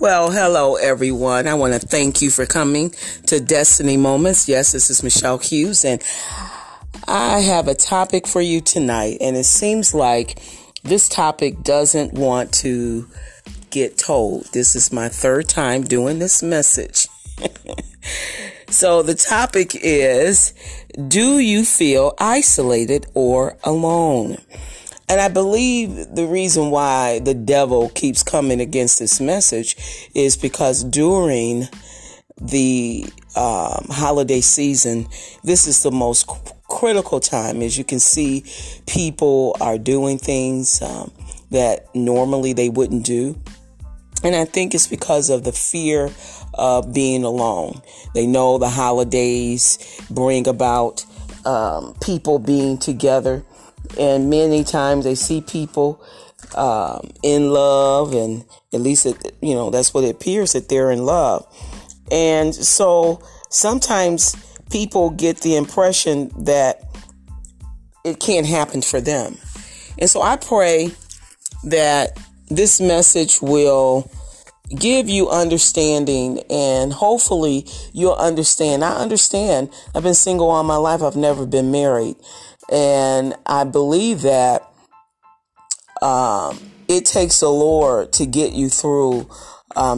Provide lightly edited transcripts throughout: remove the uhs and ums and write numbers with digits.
Well, hello, everyone. I want to thank you for coming to Destiny Moments. Yes, this is Michelle Hughes, and I have a topic for you tonight. And it seems like this topic doesn't want to get told. This is my third time doing this message. So the topic is, do you feel isolated or alone? And I believe the reason why the devil keeps coming against this message is because during the holiday season, this is the most critical time. As you can see, people are doing things that normally they wouldn't do. And I think it's because of the fear of being alone. They know the holidays bring about people being together. And many times they see people in love, and at least, that's what it appears, that they're in love. And so sometimes people get the impression that it can't happen for them. And so I pray that this message will give you understanding, and hopefully you'll understand. I understand. I've been single all my life. I've never been married. And I believe that it takes the Lord to get you through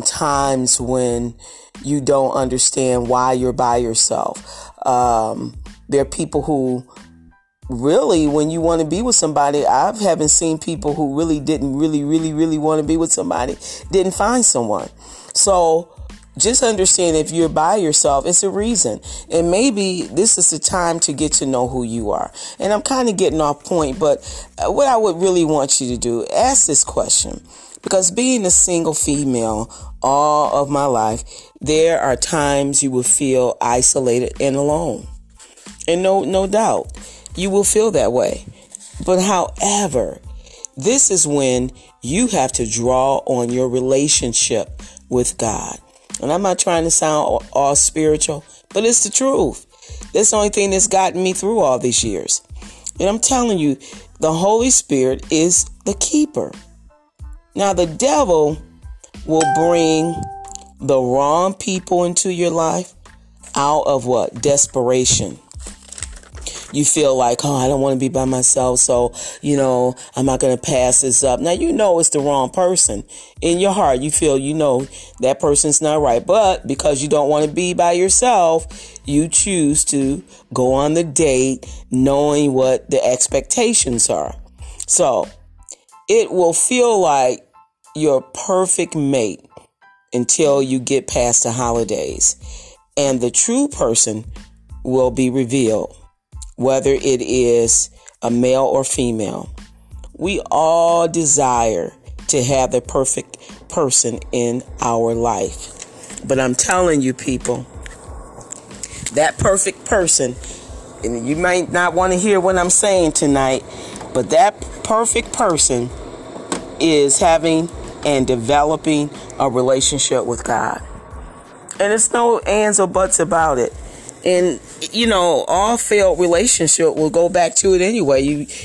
times when you don't understand why you're by yourself. There are people who really, when you want to be with somebody, I haven't seen people who really didn't really want to be with somebody, didn't find someone. So just understand, if you're by yourself, it's a reason. And maybe this is the time to get to know who you are. And I'm kind of getting off point, but what I would really want you to do, ask this question. Because being a single female all of my life, there are times you will feel isolated and alone. And no doubt, you will feel that way. But however, this is when you have to draw on your relationship with God. And I'm not trying to sound all spiritual, but it's the truth. That's the only thing that's gotten me through all these years. And I'm telling you, the Holy Spirit is the keeper. Now, the devil will bring the wrong people into your life out of what? Desperation. You feel like, I don't want to be by myself, so, I'm not going to pass this up. Now, it's the wrong person. In your heart, you feel, that person's not right. But because you don't want to be by yourself, you choose to go on the date knowing what the expectations are. So it will feel like your perfect mate until you get past the holidays. And the true person will be revealed. Whether it is a male or female, we all desire to have the perfect person in our life. But I'm telling you, people, that perfect person, and you might not want to hear what I'm saying tonight, but that perfect person is having and developing a relationship with God. And it's no ands or buts about it. And, all failed relationship will go back to it anyway.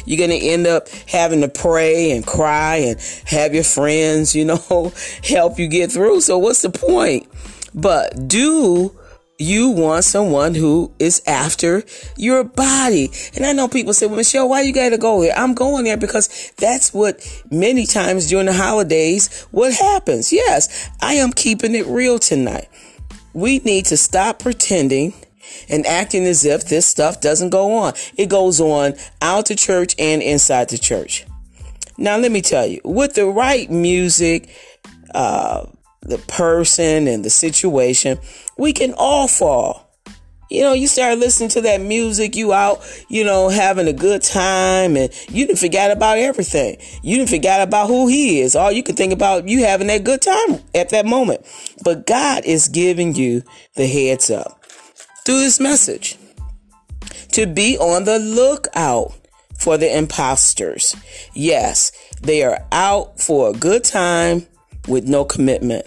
You're going to end up having to pray and cry and have your friends, help you get through. So what's the point? But do you want someone who is after your body? And I know people say, well, Michelle, why you got to go here? I'm going there because that's what many times during the holidays, what happens. Yes, I am keeping it real tonight. We need to stop pretending and acting as if this stuff doesn't go on. It goes on out to church and inside the church. Now, let me tell you, with the right music, the person and the situation, we can all fall. You start listening to that music, you out, having a good time, and you didn't forget about everything. You didn't forget about who he is. All you can think about, you having that good time at that moment. But God is giving you the heads up through this message, to be on the lookout for the imposters. Yes, they are out for a good time, with no commitment,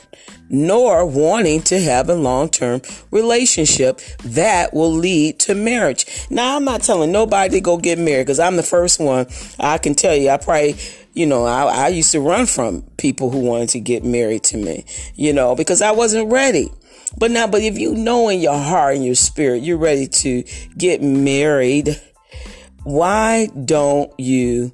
nor wanting to have a long-term relationship that will lead to marriage. Now, I'm not telling nobody to go get married, because I'm the first one. I can tell you, I used to run from people who wanted to get married to me, because I wasn't ready. But if you know in your heart and your spirit, you're ready to get married, why don't you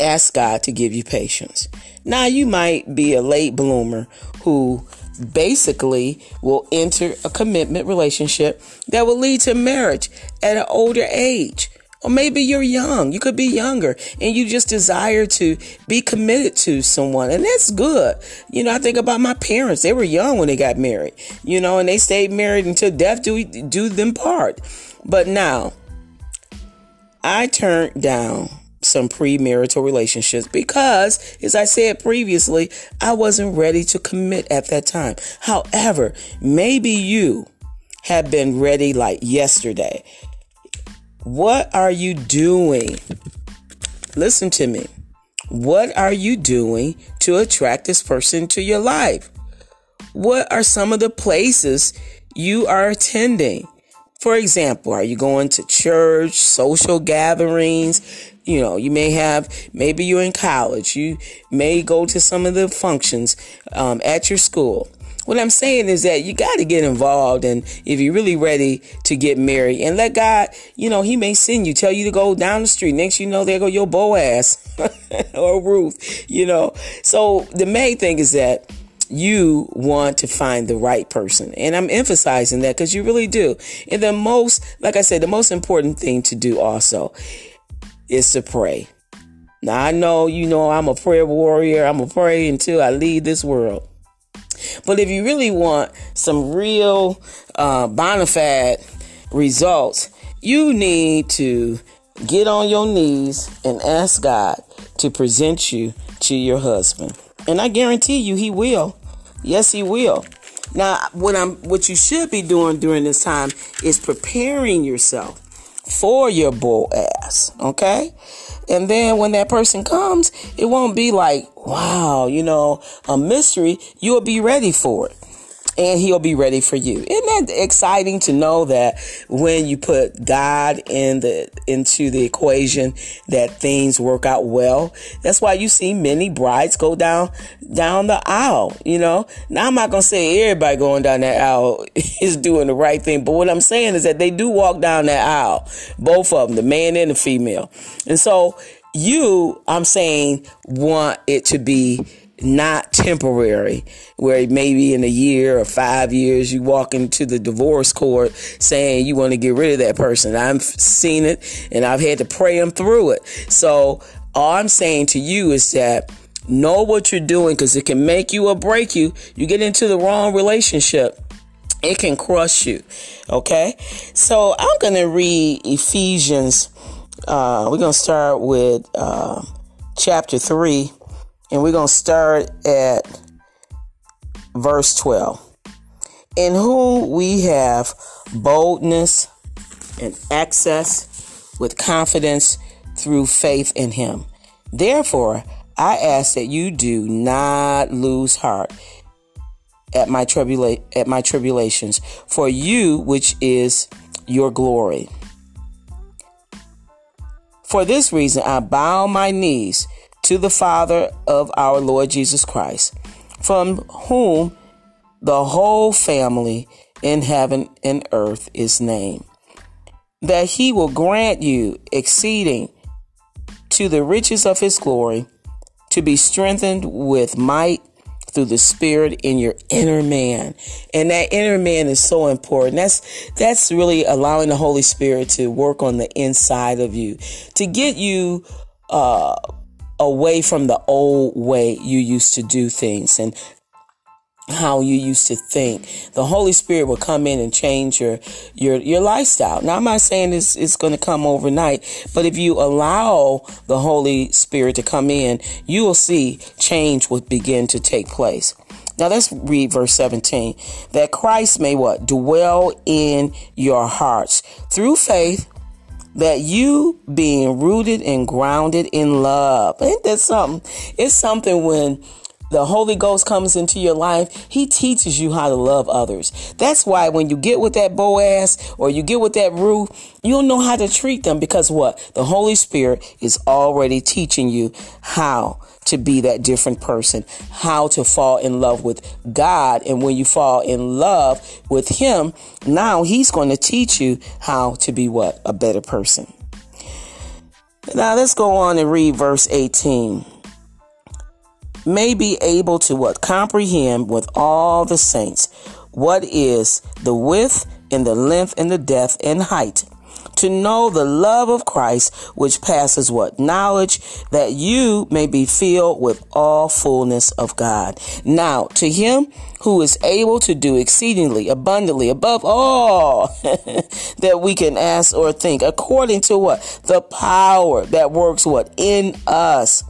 ask God to give you patience? Now, you might be a late bloomer who basically will enter a commitment relationship that will lead to marriage at an older age. Or maybe you're young. You could be younger and you just desire to be committed to someone. And that's good. I think about my parents. They were young when they got married, and they stayed married until death do them part. But now I turned down some premarital relationships because, as I said previously, I wasn't ready to commit at that time. However, maybe you have been ready like yesterday. What are you doing? Listen to me. What are you doing to attract this person to your life? What are some of the places you are attending? For example, are you going to church, social gatherings? You may have, maybe you're in college. You may go to some of the functions at your school. What I'm saying is that you got to get involved, and if you're really ready to get married, and let God, he may send you, tell you to go down the street. Next, there go your Boaz or Ruth, So the main thing is that you want to find the right person. And I'm emphasizing that because you really do. And the most important thing to do also is to pray. Now, I know, I'm a prayer warrior. I'm going to pray until I leave this world. But if you really want some real bona fide results, you need to get on your knees and ask God to present you to your husband. And I guarantee you he will. Yes, he will. Now, what you should be doing during this time is preparing yourself for your Boaz, okay? And then when that person comes, it won't be like, wow, a mystery. You'll be ready for it. And he'll be ready for you. Isn't that exciting to know that when you put God into the equation, that things work out well? That's why you see many brides go down the aisle, Now, I'm not going to say everybody going down that aisle is doing the right thing. But what I'm saying is that they do walk down that aisle, both of them, the man and the female. And so want it to be not temporary, where maybe in a year or 5 years you walk into the divorce court saying you want to get rid of that person. I've seen it and I've had to pray them through it. So all I'm saying to you is that know what you're doing, because it can make you or break you. You get into the wrong relationship, it can crush you. Okay, so I'm going to read Ephesians. We're going to start with chapter 3. And we're going to start at verse 12. In whom we have boldness and access with confidence through faith in him. Therefore, I ask that you do not lose heart at my tribulations, for you, which is your glory. For this reason, I bow my knees to the Father of our Lord Jesus Christ, from whom the whole family in heaven and earth is named, that he will grant you exceeding to the riches of his glory, to be strengthened with might through the Spirit in your inner man. And that inner man is so important. That's really allowing the Holy Spirit to work on the inside of you, to get you away from the old way you used to do things and how you used to think. The Holy Spirit will come in and change your lifestyle. Now, I'm not saying it's going to come overnight, but if you allow the Holy Spirit to come in, you will see change will begin to take place. Now, let's read verse 17. That Christ may what? Dwell in your hearts through faith, that you being rooted and grounded in love. Ain't that something? It's something when the Holy Ghost comes into your life, he teaches you how to love others. That's why when you get with that Boaz or you get with that Ruth, you'll know how to treat them, because what? The Holy Spirit is already teaching you how to be that different person, how to fall in love with God. And when you fall in love with him, now he's going to teach you how to be what? A better person. Now let's go on and read verse 18. May be able to what? Comprehend with all the saints what is the width and the length and the depth and height, to know the love of Christ, which passes what? Knowledge, that you may be filled with all fullness of God. Now to him who is able to do exceedingly abundantly above all that we can ask or think, according to what? The power that works what? In us.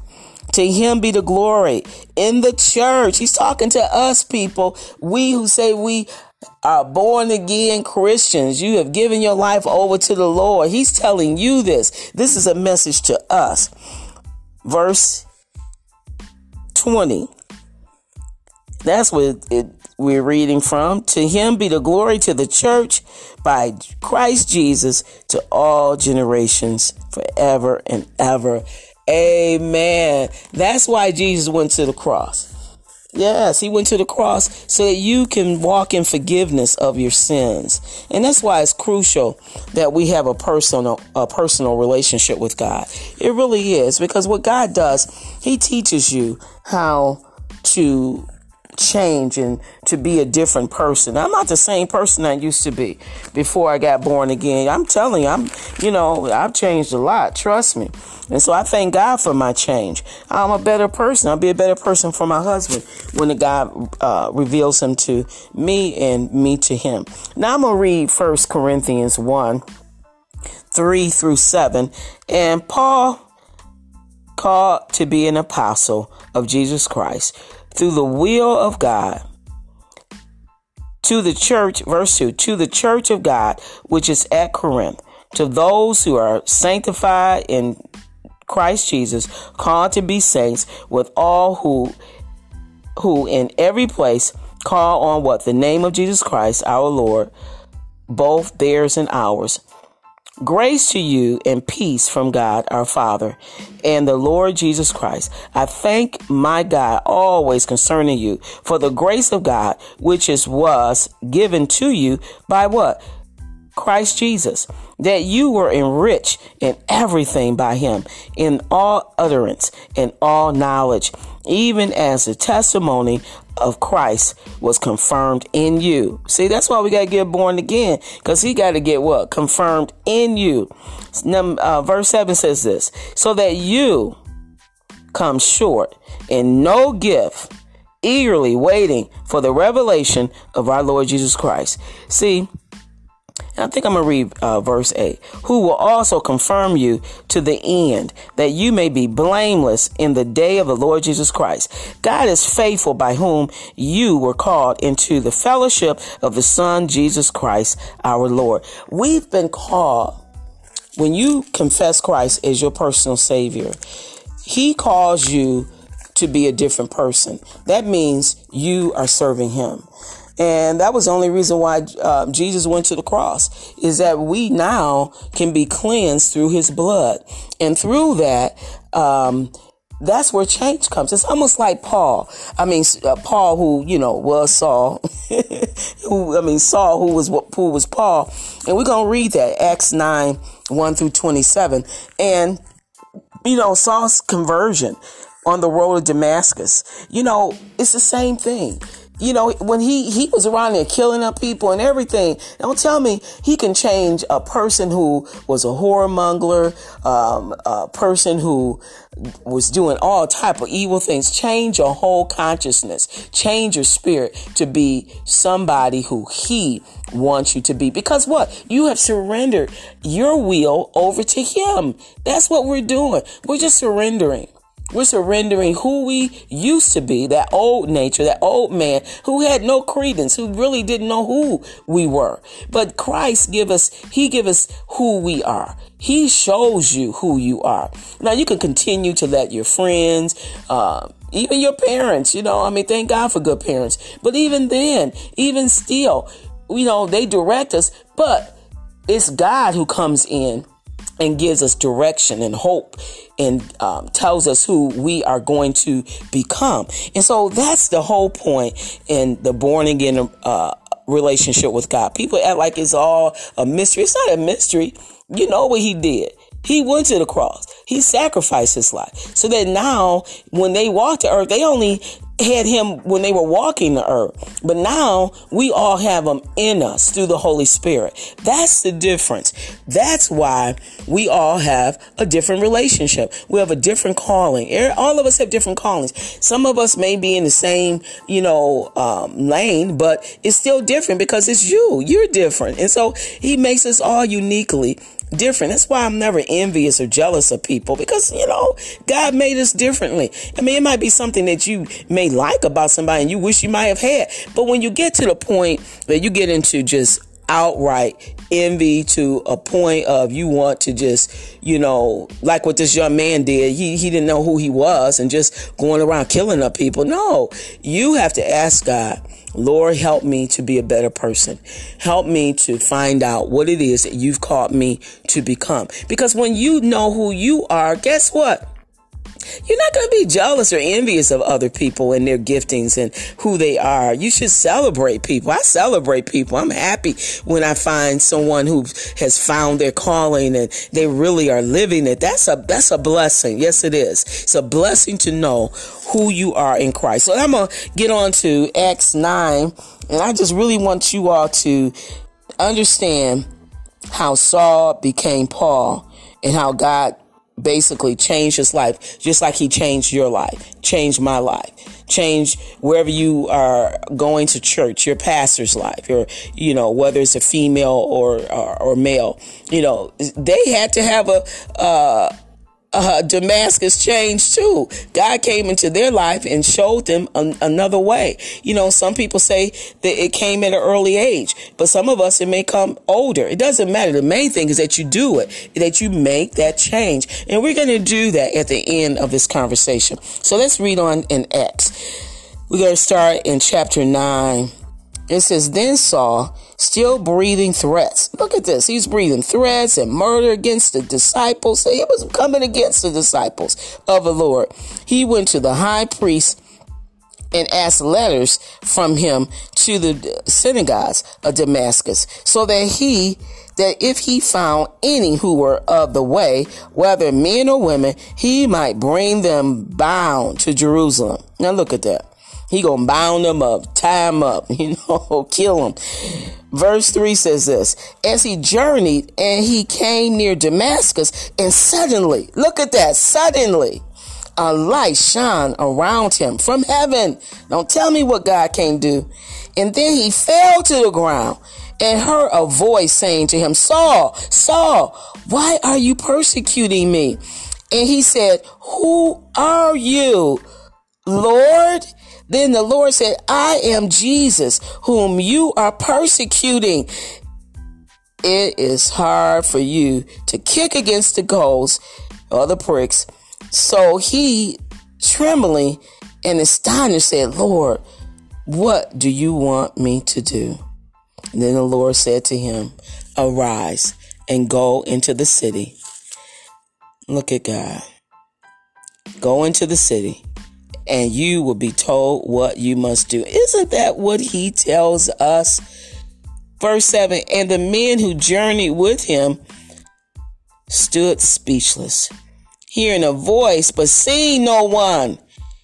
To him be the glory in the church. He's talking to us, people. We who say we are born again Christians. You have given your life over to the Lord. He's telling you this. This is a message to us. Verse 20. That's what we're reading from. To him be the glory to the church by Christ Jesus to all generations forever and ever. Amen. That's why Jesus went to the cross. Yes, he went to the cross so that you can walk in forgiveness of your sins. And that's why it's crucial that we have a personal relationship with God. It really is, because what God does, he teaches you how to change and to be a different person. I'm not the same person I used to be before I got born again. I'm telling you, I've changed a lot. Trust me. And so I thank God for my change. I'm a better person. I'll be a better person for my husband when God reveals him to me and me to him. Now I'm going to read 1 Corinthians 1:3-7. And Paul, called to be an apostle of Jesus Christ through the will of God, to the church, verse 2, to the church of God, which is at Corinth, to those who are sanctified in Christ Jesus, called to be saints, with all who in every place call on what? The name of Jesus Christ, our Lord, both theirs and ours. Grace to you and peace from God, our Father, and the Lord Jesus Christ. I thank my God always concerning you for the grace of God, which was given to you by what? Christ Jesus, that you were enriched in everything by him, in all utterance and all knowledge, even as the testimony of Christ was confirmed in you. See, that's why we got to get born again, because he got to get what? Confirmed in you. Now, verse 7 says this, so that you come short in no gift, eagerly waiting for the revelation of our Lord Jesus Christ. See, I think I'm going to read verse 8. Who will also confirm you to the end, that you may be blameless in the day of the Lord Jesus Christ. God is faithful, by whom you were called into the fellowship of the Son, Jesus Christ, our Lord. We've been called. When you confess Christ as your personal Savior, he calls you to be a different person. That means you are serving him. And that was the only reason why Jesus went to the cross, is that we now can be cleansed through his blood. And through that, that's where change comes. It's almost like Paul, who, was Saul, Saul, who was Paul. And we're going to read that, Acts 9:1-27. And, Saul's conversion on the road of Damascus, it's the same thing. When he was around there killing up people and everything, don't tell me he can change a person who was a whoremonger, a person who was doing all type of evil things. Change your whole consciousness, change your spirit to be somebody who he wants you to be. Because what? You have surrendered your will over to him. That's what we're doing. We're just surrendering. We're surrendering who we used to be, that old nature, that old man who had no credence, who really didn't know who we were. But Christ he gives us who we are. He shows you who you are. Now you can continue to let your friends, Even your parents, thank God for good parents. But even then, even still, they direct us, but it's God who comes in and gives us direction and hope and tells us who we are going to become. And so that's the whole point in the born again relationship with God. People act like it's all a mystery. It's not a mystery. You know what he did. He went to the cross. He sacrificed his life so that now when they walked the earth, they only had him when they were walking the earth. But now we all have him in us through the Holy Spirit. That's the difference. That's why we all have a different relationship. We have a different calling. All of us have different callings. Some of us may be in the same, lane, but it's still different because it's you. You're different. And so he makes us all uniquely different. That's why I'm never envious or jealous of people because, God made us differently. It might be something that you may like about somebody and you wish you might have had. But when you get to the point that you get into just outright envy to a point of you want to just, like what this young man did, he didn't know who he was and just going around killing up people. No, you have to ask God, Lord, help me to be a better person. Help me to find out what it is that you've called me to become. Because when you know who you are, guess what? You're not going to be jealous or envious of other people and their giftings and who they are. You should celebrate people. I celebrate people. I'm happy when I find someone who has found their calling and they really are living it. That's a blessing. Yes, it is. It's a blessing to know who you are in Christ. So I'm going to get on to Acts 9, and I just really want you all to understand how Saul became Paul and how God basically change his life, just like he changed your life, changed my life, changed wherever you are going to church, your pastor's life, or, whether it's a female or male, they had to have a Damascus change too. God came into their life and showed them another way. Some people say that it came at an early age, but some of us, it may come older. It doesn't matter. The main thing is that you do it, that you make that change. And we're going to do that at the end of this conversation. So let's read on in Acts. We're going to start in chapter 9. It says, then Saul, still breathing threats. Look at this. He's breathing threats and murder against the disciples. So he was coming against the disciples of the Lord. He went to the high priest and asked letters from him to the synagogues of Damascus, so that if he found any who were of the way, whether men or women, he might bring them bound to Jerusalem. Now look at that. He going to bound them up, tie them up, kill them. Verse 3 says this, as he journeyed and he came near Damascus, and suddenly, look at that, suddenly a light shone around him from heaven. Don't tell me what God can't do. And then he fell to the ground and heard a voice saying to him, Saul, Saul, why are you persecuting me? And he said, who are you, Lord? Then the Lord said, I am Jesus, whom you are persecuting. It is hard for you to kick against the goals or the pricks. So he, trembling and astonished, said, Lord, what do you want me to do? And then the Lord said to him, arise and go into the city. Look at God. Go into the city, and you will be told what you must do. Isn't that what he tells us? Verse 7, and the men who journeyed with him stood speechless, hearing a voice, but seeing no one.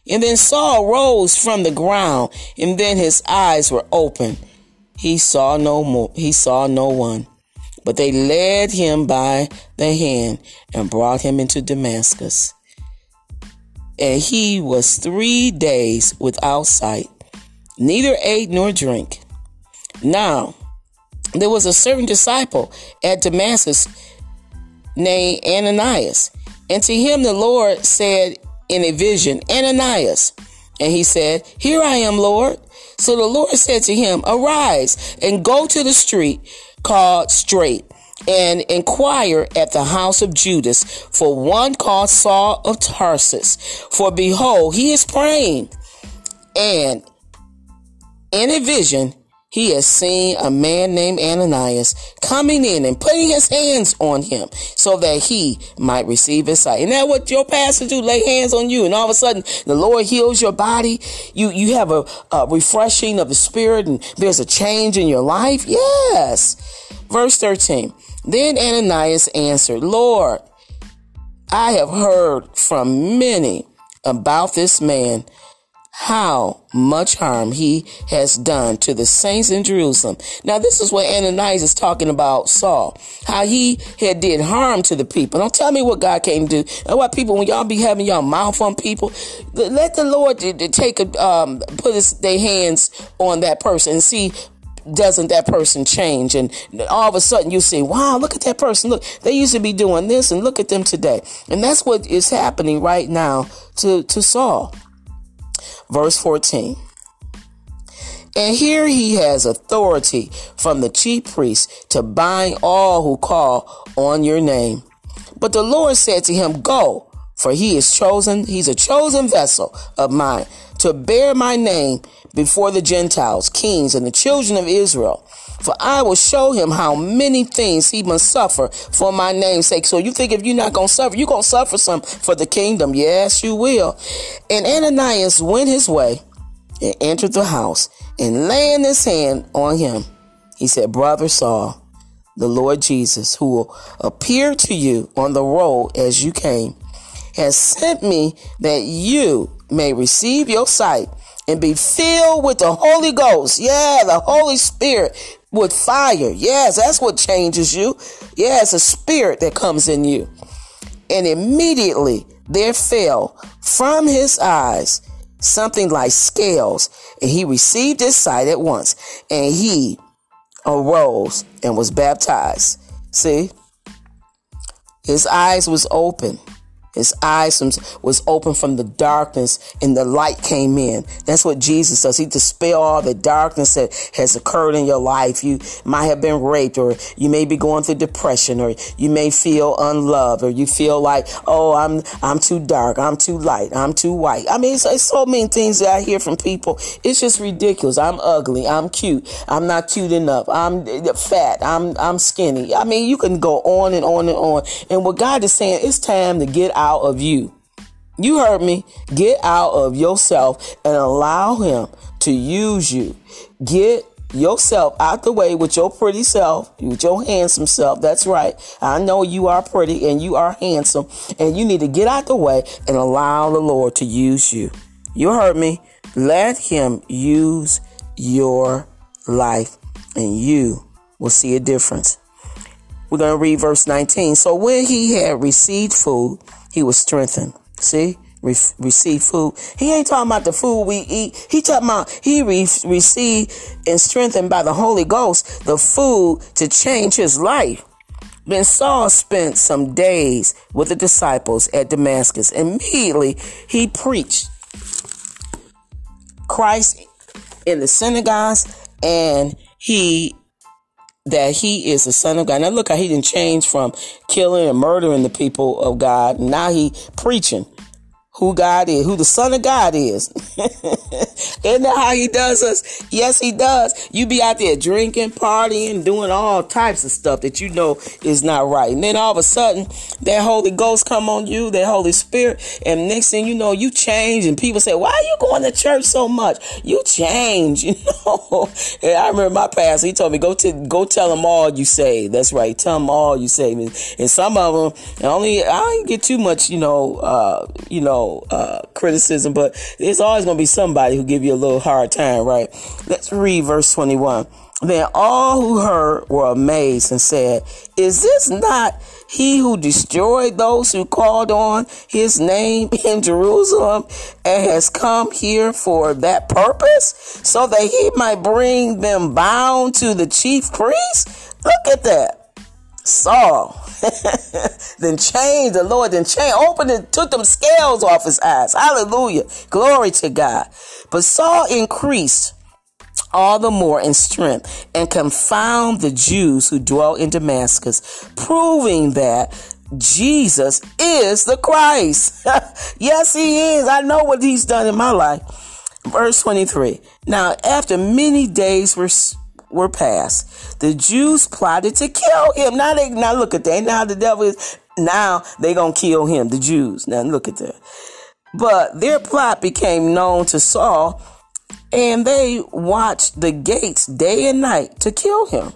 And then Saul rose from the ground, and then his eyes were open. He saw no one, but they led him by the hand and brought him into Damascus. And he was 3 days without sight, neither ate nor drank. Now, there was a certain disciple at Damascus named Ananias. And to him the Lord said in a vision, Ananias. And he said, here I am, Lord. So the Lord said to him, arise and go to the street called Straight and inquire at the house of Judas for one called Saul of Tarsus. For behold, he is praying, and in a vision he has seen a man named Ananias coming in and putting his hands on him so that he might receive his sight. And that's what your pastor do, lay hands on you. And all of a sudden, the Lord heals your body. You have a refreshing of the spirit, and there's a change in your life. Yes. Verse 13. Then Ananias answered, Lord, I have heard from many about this man, how much harm he has done to the saints in Jerusalem. Now, this is what Ananias is talking about Saul, how he had did harm to the people. Don't tell me what God can't do. And why people, when y'all be having y'all mouth on people, let the Lord take their hands on that person and see, doesn't that person change? And all of a sudden you see, wow, look at that person. Look, they used to be doing this, and look at them today. And that's what is happening right now to Saul. Verse 14. And here he has authority from the chief priest to bind all who call on your name. But the Lord said to him, go, for he is chosen. He's a chosen vessel of mine to bear my name before the Gentiles, kings, and the children of Israel. For I will show him how many things he must suffer for my name's sake. So you think if you're not going to suffer, you're going to suffer some for the kingdom. Yes, you will. And Ananias went his way and entered the house, and laying his hand on him, he said, Brother Saul, the Lord Jesus, who will appear to you on the road as you came, has sent me that you may receive your sight and be filled with the Holy Ghost. Yeah, the Holy Spirit with fire. Yes, that's what changes you. Yeah, it's a spirit that comes in you. And immediately there fell from his eyes something like scales, and he received his sight at once. And he arose and was baptized. See, his eyes was open. His eyes was open from the darkness, and the light came in. That's what Jesus does. He dispels all the darkness that has occurred in your life. You might have been raped, or you may be going through depression, or you may feel unloved, or you feel like, oh, I'm too dark, I'm too light, I'm too white. I mean, it's so many things that I hear from people. It's just ridiculous. I'm ugly. I'm cute. I'm not cute enough. I'm fat. I'm skinny. I mean, you can go on and on and on. And what God is saying, it's time to get out of you. You heard me. Get out of yourself and allow him to use you. Get yourself out the way with your pretty self, with your handsome self. That's right. I know you are pretty and you are handsome, and you need to get out the way and allow the Lord to use you. You heard me. Let him use your life, and you will see a difference. We're going to read verse 19. So when he had received food, he was strengthened. See, receive food. He ain't talking about the food we eat. He talking about he received and strengthened by the Holy Ghost, the food to change his life. Then Saul spent some days with the disciples at Damascus. Immediately he preached Christ in the synagogues, and that he is the Son of God. Now look how he didn't change from killing and murdering the people of God. Now he preaching who God is, who the Son of God is. Isn't that how he does us? Yes, he does. You be out there drinking, partying, doing all types of stuff that you know is not right. And then all of a sudden, that Holy Ghost come on you, that Holy Spirit. And next thing you know, you change. And people say, why are you going to church so much? You change, you know. And I remember my pastor, he told me, go tell them all you say. That's right. Tell them all you say. And some of them, I don't get too much, criticism, but it's always going to be somebody who give you a little hard time, right? Let's read verse 21. Then all who heard were amazed and said, is this not he who destroyed those who called on his name in Jerusalem and has come here for that purpose, so that he might bring them bound to the chief priest? Look at that. Saul then changed. The Lord then changed, opened it, took them scales off his eyes. Hallelujah. Glory to God. But Saul increased all the more in strength, and confound the Jews who dwell in Damascus, proving that Jesus is the Christ. Yes, he is. I know what he's done in my life. Verse 23. Now, after many days were passed, the Jews plotted to kill him. Now look at that. Now the devil is, now they gonna kill him, the Jews. Now look at that. But their plot became known to Saul, and they watched the gates day and night to kill him.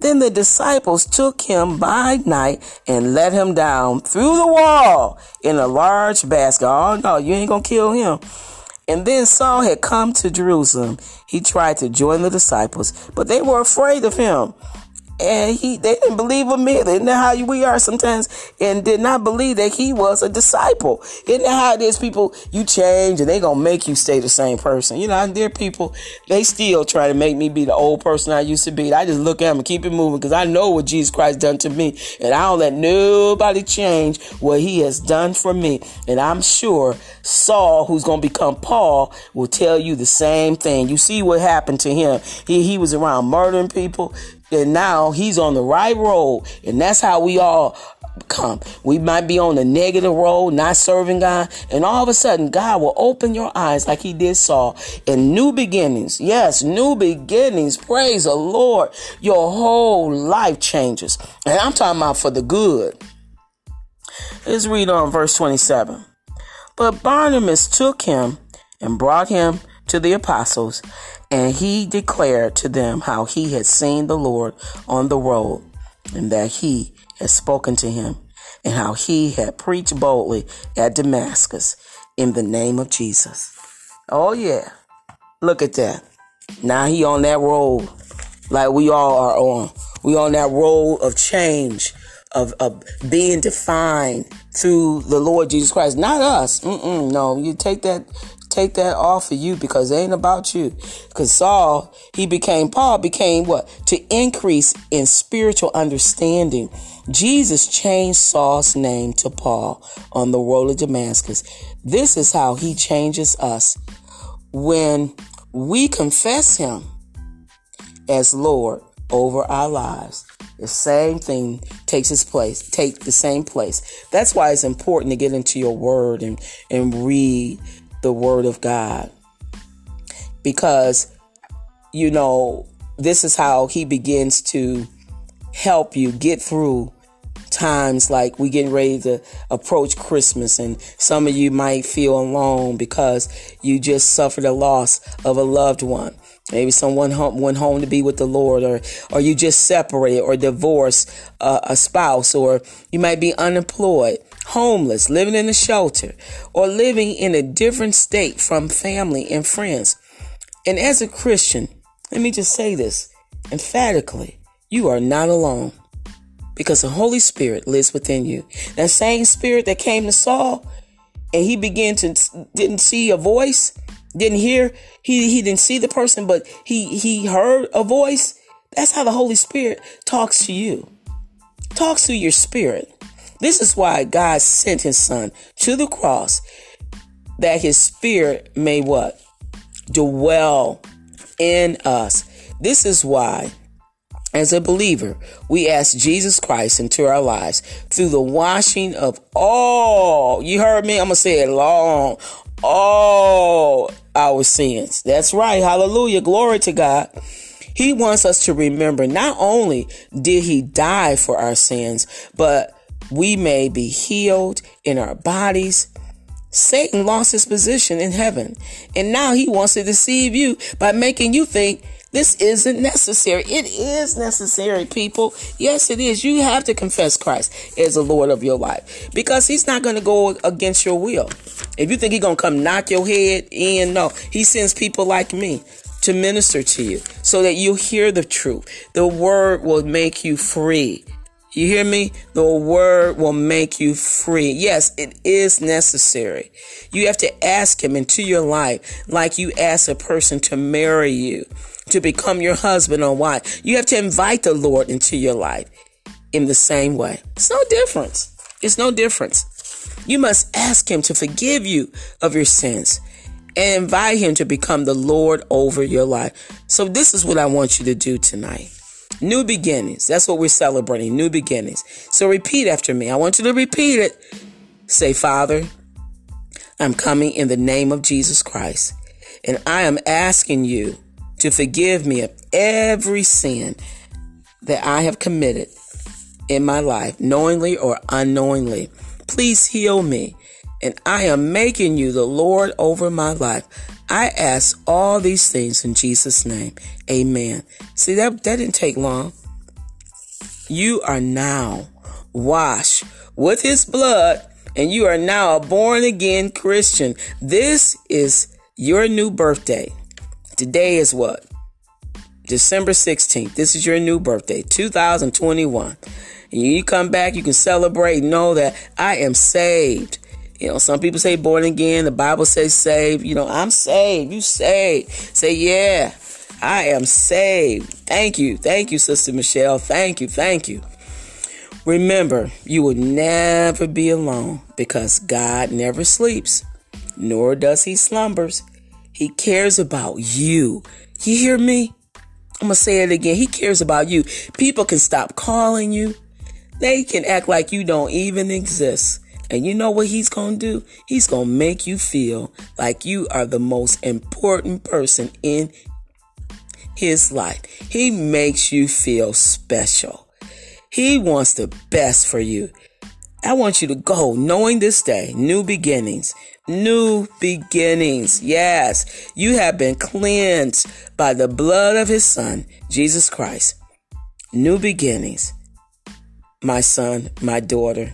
Then the disciples took him by night and let him down through the wall in a large basket. Oh, no, you ain't going to kill him. And then Saul had come to Jerusalem. He tried to join the disciples, but they were afraid of him. And they didn't believe him either. Isn't that how we are sometimes? And did not believe that he was a disciple. Isn't that how it is? People, you change and they going to make you stay the same person. You know, there are people, they still try to make me be the old person I used to be. I just look at them and keep it moving because I know what Jesus Christ done to me. And I don't let nobody change what he has done for me. And I'm sure Saul, who's going to become Paul, will tell you the same thing. You see what happened to him. He was around murdering people. And now he's on the right road. And that's how we all come. We might be on the negative road, not serving God. And all of a sudden, God will open your eyes like he did Saul. And new beginnings. Yes, new beginnings. Praise the Lord. Your whole life changes. And I'm talking about for the good. Let's read on verse 27. But Barnabas took him and brought him to the apostles, and he declared to them how he had seen the Lord on the road, and that he had spoken to him, and how he had preached boldly at Damascus in the name of Jesus. Oh yeah, look at that. Now he on that road like we all are on. We on that road of change, of being defined through the Lord Jesus Christ, not us. No, you take that off of you, because it ain't about you. Because Saul, Paul became what? To increase in spiritual understanding. Jesus changed Saul's name to Paul on the road to Damascus. This is how he changes us. When we confess him as Lord over our lives, the same thing takes the same place. That's why it's important to get into your word and read the word of God, because you know this is how he begins to help you get through times like we getting ready to approach Christmas, and some of you might feel alone because you just suffered a loss of a loved one. Maybe someone went home to be with the Lord, or you just separated or divorced a spouse, or you might be unemployed, homeless, living in a shelter, or living in a different state from family and friends. And as a Christian, let me just say this emphatically, you are not alone, because the Holy Spirit lives within you. That same spirit that came to Saul and he didn't see a voice, didn't hear, he didn't see the person, but he heard a voice. That's how the Holy Spirit talks to you, talks through your spirit. This is why God sent his son to the cross, that his spirit may what? Dwell in us. This is why, as a believer, we ask Jesus Christ into our lives through the washing of all, you heard me, I'm going to say it long, all our sins. That's right. Hallelujah. Glory to God. He wants us to remember not only did he die for our sins, but we may be healed in our bodies. Satan lost his position in heaven, and now he wants to deceive you by making you think this isn't necessary. It is necessary, people. Yes, it is. You have to confess Christ as the Lord of your life, because he's not going to go against your will. If you think he's going to come knock your head in, no. He sends people like me to minister to you so that you hear the truth. The word will make you free. You hear me? The word will make you free. Yes, it is necessary. You have to ask him into your life like you ask a person to marry you, to become your husband or wife. You have to invite the Lord into your life in the same way. It's no difference. It's no difference. You must ask him to forgive you of your sins and invite him to become the Lord over your life. So this is what I want you to do tonight. New beginnings. That's what we're celebrating. New beginnings. So repeat after me. I want you to repeat it. Say, Father, I'm coming in the name of Jesus Christ, and I am asking you to forgive me of every sin that I have committed in my life, knowingly or unknowingly. Please heal me. And I am making you the Lord over my life. I ask all these things in Jesus' name. Amen. See, that didn't take long. You are now washed with his blood, and you are now a born-again Christian. This is your new birthday. Today is what? December 16th. This is your new birthday, 2021. And you come back, you can celebrate, know that I am saved. You know, some people say born again. The Bible says saved. You know, I'm saved. You saved. Say, yeah, I am saved. Thank you. Thank you, Sister Michelle. Thank you. Thank you. Remember, you will never be alone because God never sleeps, nor does he slumbers. He cares about you. You hear me? I'm going to say it again. He cares about you. People can stop calling you. They can act like you don't even exist. And you know what he's going to do? He's going to make you feel like you are the most important person in his life. He makes you feel special. He wants the best for you. I want you to go knowing this day, new beginnings. New beginnings. Yes, you have been cleansed by the blood of his son, Jesus Christ. New beginnings. My son, my daughter.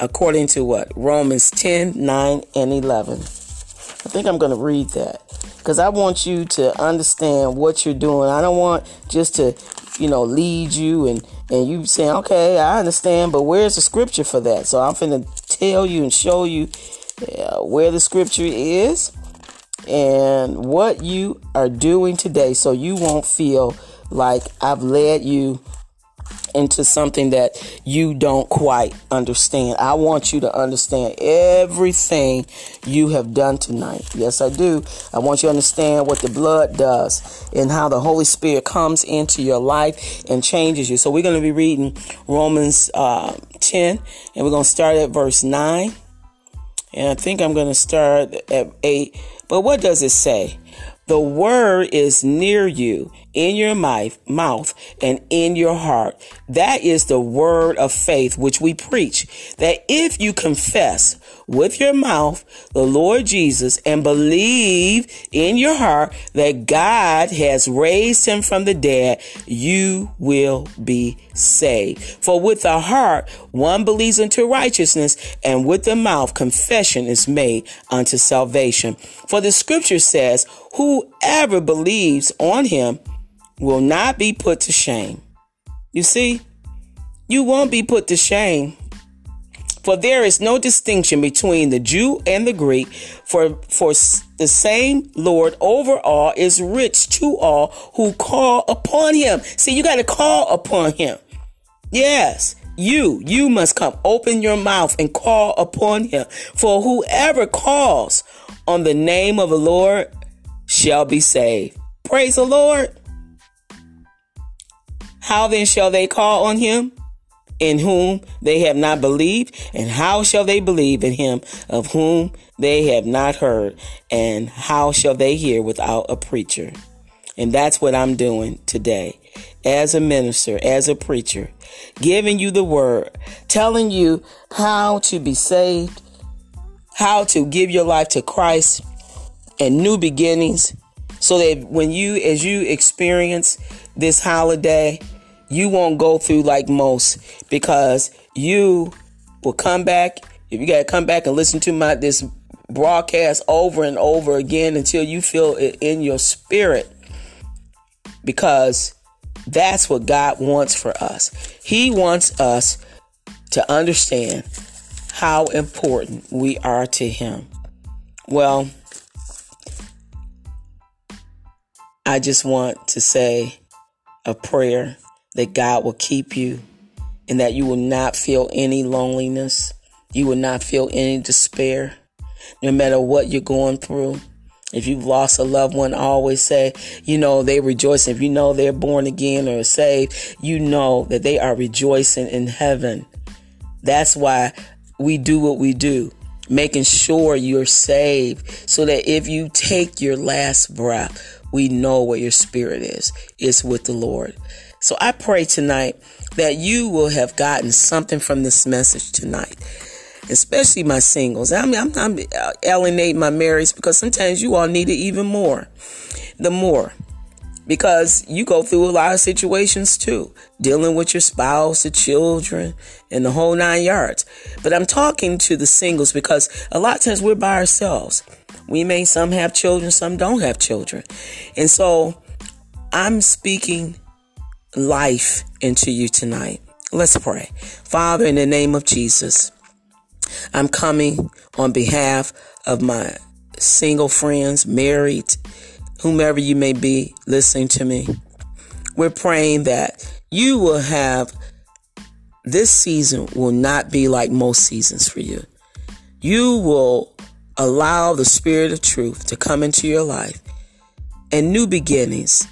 According to what? Romans 10, 9, and 11. I think I'm going to read that because I want you to understand what you're doing. I don't want just to, you know, lead you and you saying, okay, I understand, but where's the scripture for that? So I'm going to tell you and show you where the scripture is and what you are doing today so you won't feel like I've led you into something that you don't quite understand. I want you to understand everything you have done tonight. Yes, I do. I want you to understand what the blood does and how the Holy Spirit comes into your life and changes you. So we're going to be reading Romans 10, and we're going to start at verse 9. And I think I'm going to start at 8. But what does it say? The word is near you, in your mouth and in your heart. That is the word of faith which we preach, that if you confess with your mouth the Lord Jesus and believe in your heart that God has raised him from the dead, you will be saved. For with the heart one believes unto righteousness, and with the mouth confession is made unto salvation. For the scripture says, whoever believes on him will not be put to shame. You see, you won't be put to shame. For there is no distinction between the Jew and the Greek, for the same Lord over all is rich to all who call upon him. See, you got to call upon him. Yes, you must come. Open your mouth and call upon him. For whoever calls on the name of the Lord shall be saved. Praise the Lord. How then shall they call on him in whom they have not believed? And how shall they believe in him of whom they have not heard? And how shall they hear without a preacher? And that's what I'm doing today as a minister, as a preacher, giving you the word, telling you how to be saved, how to give your life to Christ and new beginnings, so that when you experience this holiday, you won't go through like most, because you will come back. If you got to come back and listen to this broadcast over and over again until you feel it in your spirit, because that's what God wants for us. He wants us to understand how important we are to him. Well, I just want to say a prayer that God will keep you and that you will not feel any loneliness. You will not feel any despair. no matter what you're going through. If you've lost a loved one, I always say, you know, they rejoice. If you know they're born again or saved, you know that they are rejoicing in heaven. That's why we do what we do, making sure you're saved so that if you take your last breath, we know where your spirit is. It's with the Lord. So I pray tonight that you will have gotten something from this message tonight, especially my singles. I mean, I'm alienating my marrieds because sometimes you all need it even more. The more. Because you go through a lot of situations too, dealing with your spouse, the children, and the whole nine yards. But I'm talking to the singles because a lot of times we're by ourselves. We may, some have children, some don't have children. And so I'm speaking life into you tonight. Let's pray. Father, in the name of Jesus, I'm coming on behalf of my single friends, married, whomever you may be listening to me. We're praying that you will have, this season will not be like most seasons for you. You will allow the Spirit of truth to come into your life and new beginnings.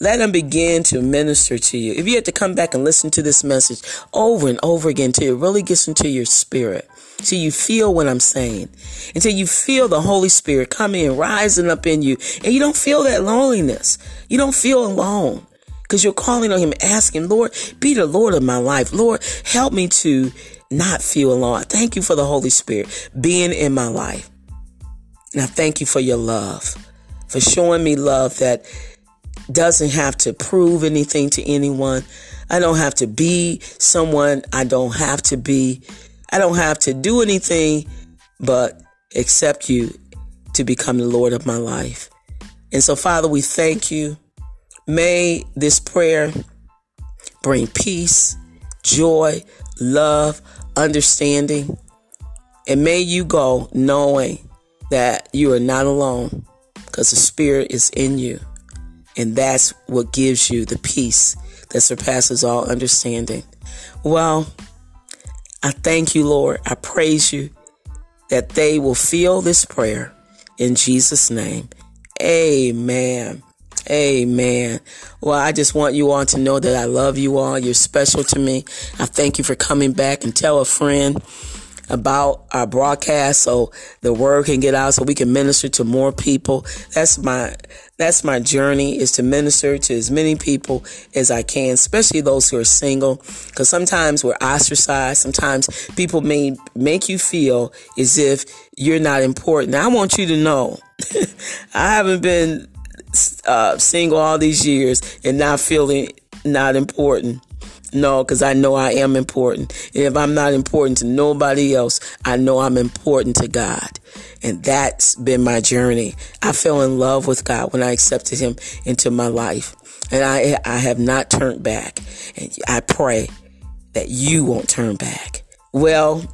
Let them begin to minister to you. If you had to come back and listen to this message over and over again until it really gets into your spirit, till you feel what I'm saying, until you feel the Holy Spirit coming and rising up in you, and you don't feel that loneliness. You don't feel alone because you're calling on Him, asking, Lord, be the Lord of my life. Lord, help me to not feel alone. Thank you for the Holy Spirit being in my life. And I thank you for your love, for showing me love that doesn't have to prove anything to anyone. I don't have to be someone I don't have to be. I don't have to do anything but accept you to become the Lord of my life. And so, Father, we thank you. May this prayer bring peace, joy, love, understanding. And may you go knowing that you are not alone because the Spirit is in you. And that's what gives you the peace that surpasses all understanding. Well, I thank you, Lord. I praise you that they will feel this prayer in Jesus' name. Amen. Amen. Well, I just want you all to know that I love you all. You're special to me. I thank you for coming back and tell a friend about our broadcast so the word can get out so we can minister to more people. That's my journey, is to minister to as many people as I can, especially those who are single, because sometimes we're ostracized. Sometimes people may make you feel as if you're not important. Now, I want you to know I haven't been single all these years and not feeling not important. No, because I know I am important. And if I'm not important to nobody else, I know I'm important to God. And that's been my journey. I fell in love with God when I accepted Him into my life. And I have not turned back. And I pray that you won't turn back. Well,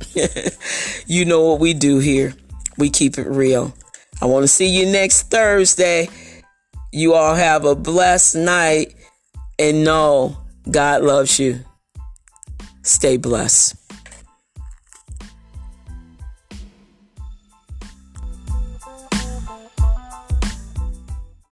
you know what we do here. We keep it real. I want to see you next Thursday. You all have a blessed night. And know God loves you. Stay blessed.